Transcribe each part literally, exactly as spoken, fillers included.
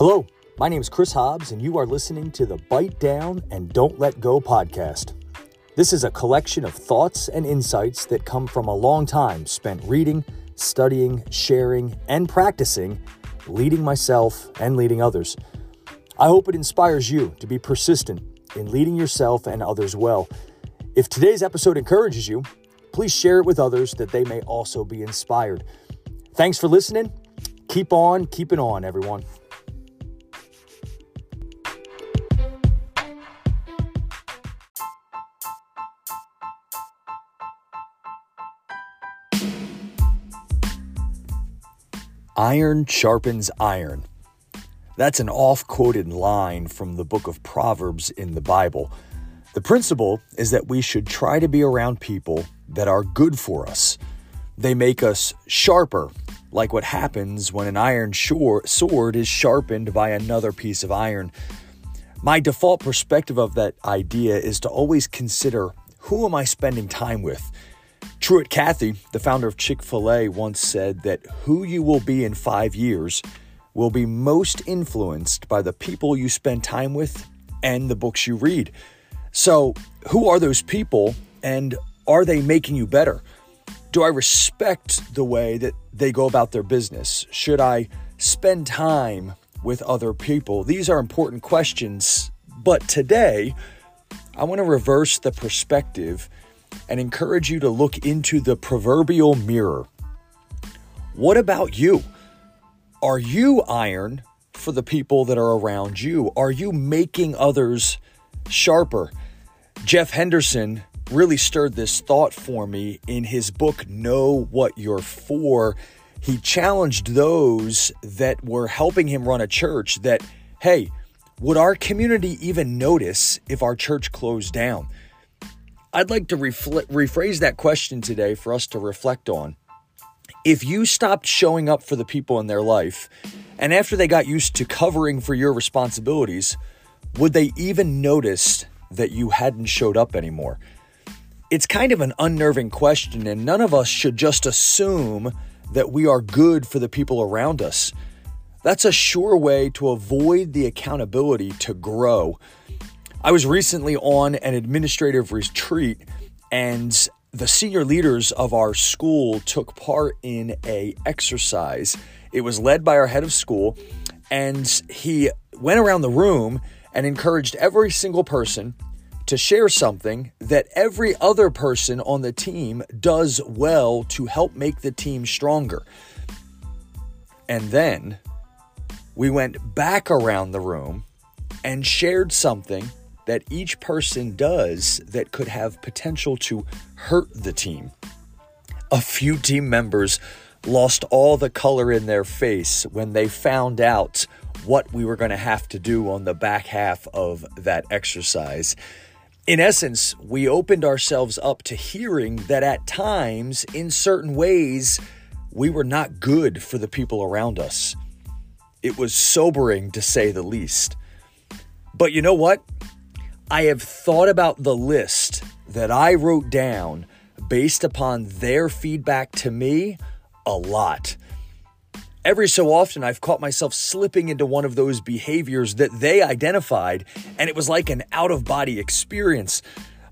Hello, my name is Chris Hobbs, and you are listening to the Bite Down and Don't Let Go podcast. This is a collection of thoughts and insights that come from a long time spent reading, studying, sharing, and practicing, leading myself and leading others. I hope it inspires you to be persistent in leading yourself and others well. If today's episode encourages you, please share it with others that they may also be inspired. Thanks for listening. Keep on keeping on, everyone. Iron sharpens iron. That's an oft-quoted line from the book of Proverbs in the Bible. The principle is that we should try to be around people that are good for us. They make us sharper, like what happens when an iron sword is sharpened by another piece of iron. My default perspective of that idea is to always consider, who am I spending time with? Truett Cathy, the founder of Chick-fil-A, once said that who you will be in five years will be most influenced by the people you spend time with and the books you read. So, who are those people, and are they making you better? Do I respect the way that they go about their business? Should I spend time with other people? These are important questions, but today I want to reverse the perspective and encourage you to look into the proverbial mirror. What about you? Are you iron for the people that are around you? Are you making others sharper? Jeff Henderson really stirred this thought for me in his book, Know What You're For. He challenged those that were helping him run a church that, hey, would our community even notice if our church closed down? I'd like to refl- rephrase that question today for us to reflect on. If you stopped showing up for the people in their life, and after they got used to covering for your responsibilities, would they even notice that you hadn't showed up anymore? It's kind of an unnerving question, and none of us should just assume that we are good for the people around us. That's a sure way to avoid the accountability to grow. I was recently on an administrative retreat, and the senior leaders of our school took part in an exercise. It was led by our head of school, and he went around the room and encouraged every single person to share something that every other person on the team does well to help make the team stronger. And then we went back around the room and shared something that each person does that could have potential to hurt the team. A few team members lost all the color in their face when they found out what we were going to have to do on the back half of that exercise. In essence, we opened ourselves up to hearing that at times, in certain ways, we were not good for the people around us. It was sobering, to say the least. But you know what? I have thought about the list that I wrote down based upon their feedback to me a lot. Every so often, I've caught myself slipping into one of those behaviors that they identified, and it was like an out-of-body experience.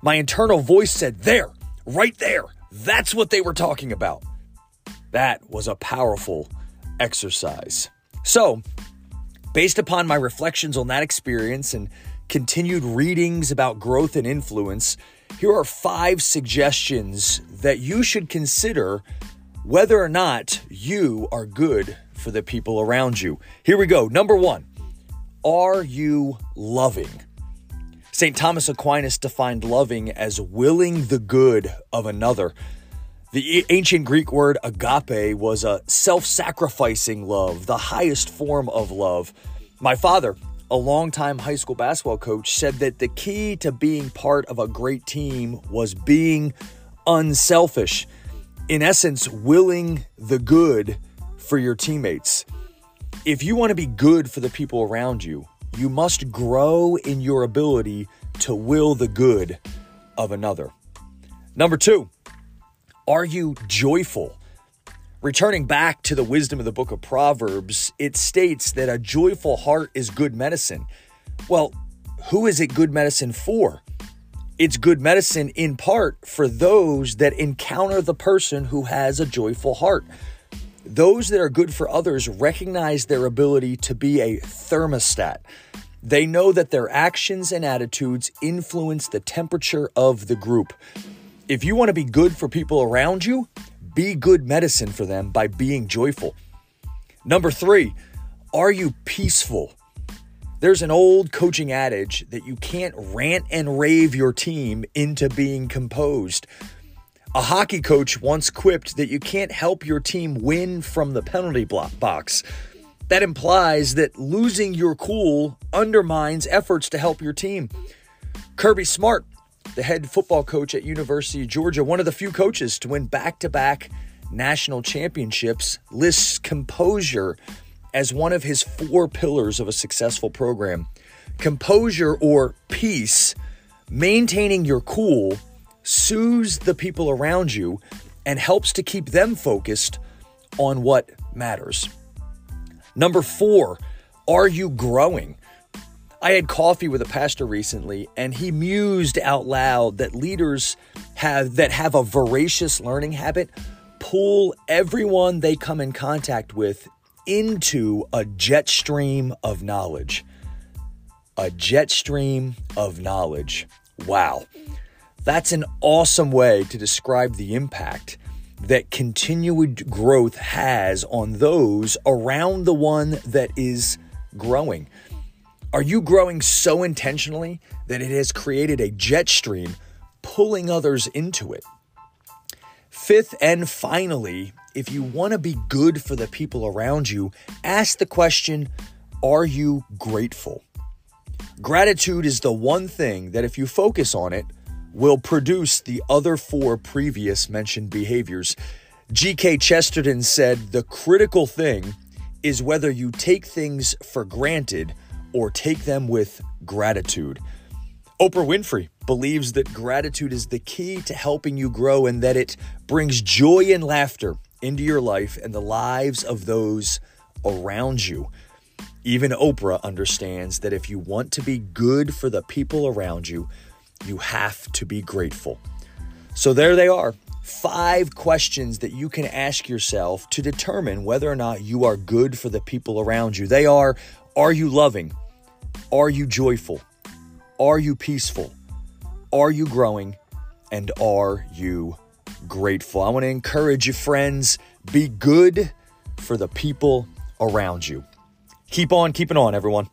My internal voice said, there, right there, that's what they were talking about. That was a powerful exercise. So, based upon my reflections on that experience and continued readings about growth and influence, here are five suggestions that you should consider whether or not you are good for the people around you. Here we go. Number one, are you loving? Saint Thomas Aquinas defined loving as willing the good of another. The ancient Greek word agape was a self-sacrificing love, the highest form of love. My father, a longtime high school basketball coach, said that the key to being part of a great team was being unselfish. In essence, willing the good for your teammates. If you want to be good for the people around you, you must grow in your ability to will the good of another. Number two, are you joyful? Returning back to the wisdom of the book of Proverbs, it states that a joyful heart is good medicine. Well, who is it good medicine for? It's good medicine in part for those that encounter the person who has a joyful heart. Those that are good for others recognize their ability to be a thermostat. They know that their actions and attitudes influence the temperature of the group. If you want to be good for people around you, be good medicine for them by being joyful. Number three, are you peaceful? There's an old coaching adage that you can't rant and rave your team into being composed. A hockey coach once quipped that you can't help your team win from the penalty block box. That implies that losing your cool undermines efforts to help your team. Kirby Smart, the head football coach at University of Georgia, one of the few coaches to win back-to-back national championships, lists composure as one of his four pillars of a successful program. Composure, or peace, maintaining your cool, soothes the people around you and helps to keep them focused on what matters. Number four, are you growing? I had coffee with a pastor recently, and he mused out loud that leaders have that have a voracious learning habit pull everyone they come in contact with into a jet stream of knowledge. A jet stream of knowledge. Wow. That's an awesome way to describe the impact that continued growth has on those around the one that is growing. Are you growing so intentionally that it has created a jet stream pulling others into it? Fifth and finally, if you want to be good for the people around you, ask the question, are you grateful? Gratitude is the one thing that, if you focus on it, will produce the other four previous mentioned behaviors. G K Chesterton said, the critical thing is whether you take things for granted or take them with gratitude. Oprah Winfrey believes that gratitude is the key to helping you grow and that it brings joy and laughter into your life and the lives of those around you. Even Oprah understands that if you want to be good for the people around you, you have to be grateful. So there they are, five questions that you can ask yourself to determine whether or not you are good for the people around you. They are, are you loving? Are you joyful? Are you peaceful? Are you growing? And are you grateful? I want to encourage you, friends, be good for the people around you. Keep on keeping on, everyone.